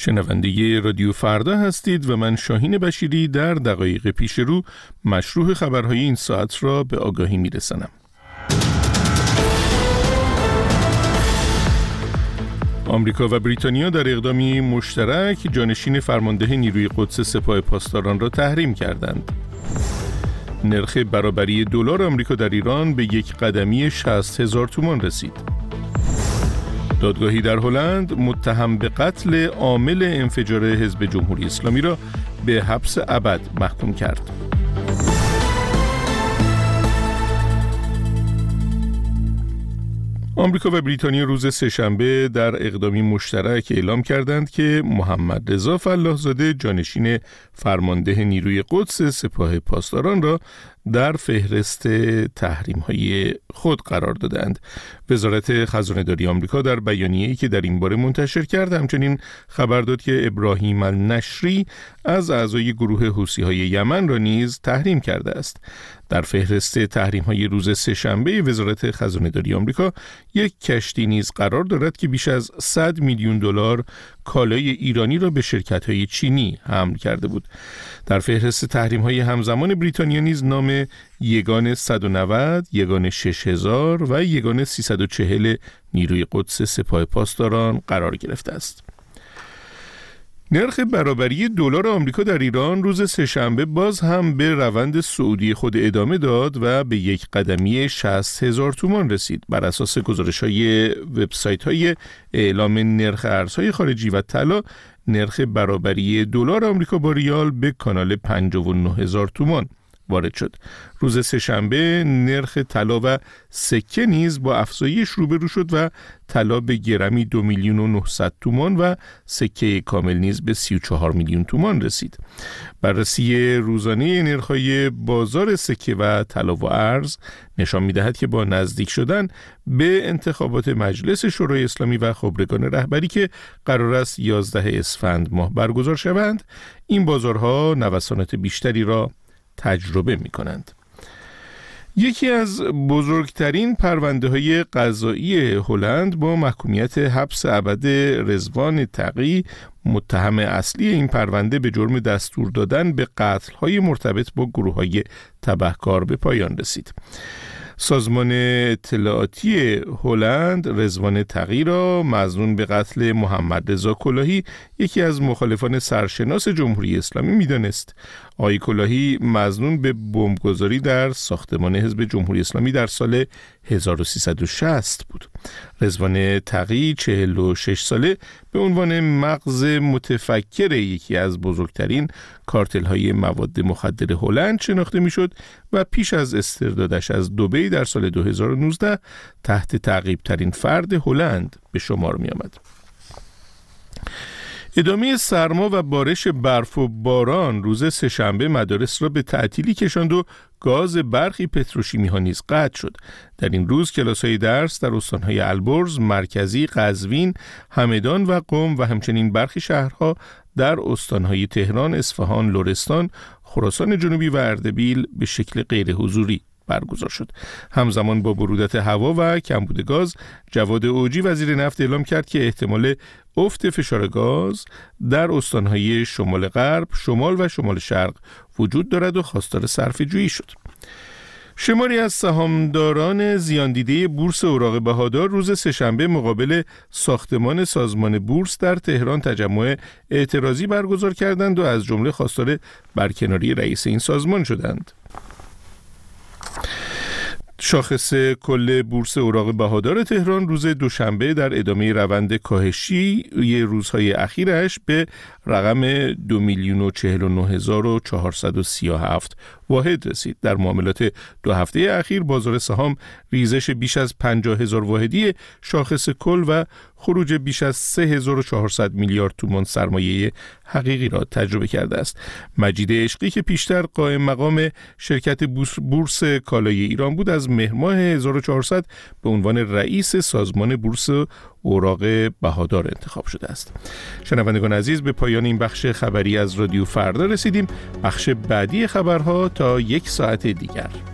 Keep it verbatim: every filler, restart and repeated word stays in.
شنونده رادیو فردا هستید و من شاهین بشیری در دقایق پیش رو مشروح خبرهای این ساعت را به آگاهی میرسانم. آمریکا و بریتانیا در اقدامی مشترک جانشین فرمانده نیروی قدس سپاه پاسداران را تحریم کردند. نرخ برابری دلار آمریکا در ایران به یک قدمی شصت هزار تومان رسید. دادگاهی در هلند متهم به قتل عامل انفجار حزب جمهوری اسلامی را به حبس ابد محکوم کرد. آمریکا و بریتانیا روز سه‌شنبه در اقدامی مشترک اعلام کردند که محمدرضا فلاح‌زاده جانشین فرمانده نیروی قدس سپاه پاسداران را در فهرست تحریم‌های خود قرار دادند. وزارت خزانه‌داری آمریکا در بیانیه‌ای که در این باره منتشر کرد همچنین خبر داد که ابراهیم النشری از اعضای گروه حوثی‌های یمن را نیز تحریم کرده است. در فهرست تحریم‌های روز سه‌شنبه وزارت خزانه‌داری آمریکا یک کشتی نیز قرار دارد که بیش از صد میلیون دلار کالای ایرانی را به شرکت‌های چینی حمل کرده بود. در فهرست تحریم‌های همزمان بریتانیا نیز نام یگان صد و نود، یگان شش هزار و یگان سیصد و چهل نیروی قدس سپاه پاسداران قرار گرفته است. نرخ برابری دلار آمریکا در ایران روز سه‌شنبه باز هم به روند صعودی خود ادامه داد و به یک قدمی شصت هزار تومان رسید. بر اساس گزارش‌های وبسایت‌های اعلام نرخ ارزهای خارجی و طلا، نرخ برابری دلار آمریکا با ریال به کانال پنجاه و نه هزار تومان وارد شد. روز سه‌شنبه نرخ طلا و سکه نیز با افزایش روبرو شد و طلا به گرمی دو میلیون و نهصد تومان و سکه کامل نیز به سی و چهار میلیون تومان رسید. بررسی روزانه نرخ‌های بازار سکه و طلا و ارز نشان می‌دهد که با نزدیک شدن به انتخابات مجلس شورای اسلامی و خبرگان رهبری که قرار است یازده اسفند ماه برگزار شوند، این بازارها نوسانات بیشتری را تجربه می کنند. یکی از بزرگترین پرونده های قضایی هلند با محکومیت حبس ابد رضوان تقی، متهم اصلی این پرونده، به جرم دستور دادن به قتل های مرتبط با گروه های تبهکار به پایان رسید. سازمان اطلاعاتی هلند رضوان تقی را مظنون به قتل محمدرضا کلاهی، یکی از مخالفان سرشناس جمهوری اسلامی، میدانست. آقای کلاهی مظنون به بمبگذاری در ساختمان حزب جمهوری اسلامی در سال هزار و سیصد و شصت بود. رضوان تقی چهل و شش ساله به عنوان مغز متفکر یکی از بزرگترین کارتل‌های مواد مخدر هلند شناخته می‌شد و پیش از استردادش از دبی در سال دو هزار و نوزده تحت تعقیب‌ترین فرد هلند به شمار می‌آمد. ادامه سرما و بارش برف و باران روز سه‌شنبه مدارس را به تعطیلی کشاند و گاز برخی پتروشیمی ها نیز قطع شد. در این روز کلاس های درس در استانهای البرز، مرکزی، قزوین، همدان و قم و همچنین برخی شهرها در استانهای تهران، اصفهان، لرستان، خراسان جنوبی و اردبیل به شکل غیر حضوری برگزار شد. همزمان با برودت هوا و کمبود گاز، جواد اوجی وزیر نفت اعلام کرد که احتمال افت فشار گاز در استانهای شمال غرب، شمال و شمال شرق وجود دارد و خواستار صرفه‌جویی شد. شماری از سهامداران زیاندیده بورس اوراق بهادار روز سه‌شنبه مقابل ساختمان سازمان بورس در تهران تجمع اعتراضی برگزار کردند و از جمله خواستار برکناری رئیس این سازمان شدند. شاخص کل بورس اوراق بهادار تهران روز دوشنبه در ادامه روند کاهشی یه روزهای اخیرش به رقم دو میلیون و چهل و نه هزار و چهارصد و سی و هفت واحد رسید. در معاملات دو هفته اخیر بازار سهام ریزش بیش از پنجاه هزار واحدی شاخص کل و خروج بیش از سه هزار و چهارصد میلیارد تومان سرمایه حقیقی را تجربه کرده است. مجید عشقی که پیشتر قائم مقام شرکت بورس کالای ایران بود، از مهر ماه هزار و چهارصد به عنوان رئیس سازمان بورس اوراق بهادار انتخاب شده است. شنوندگان عزیز، به پایان این بخش خبری از رادیو فردا رسیدیم. بخش بعدی خبرها تا یک ساعت دیگر.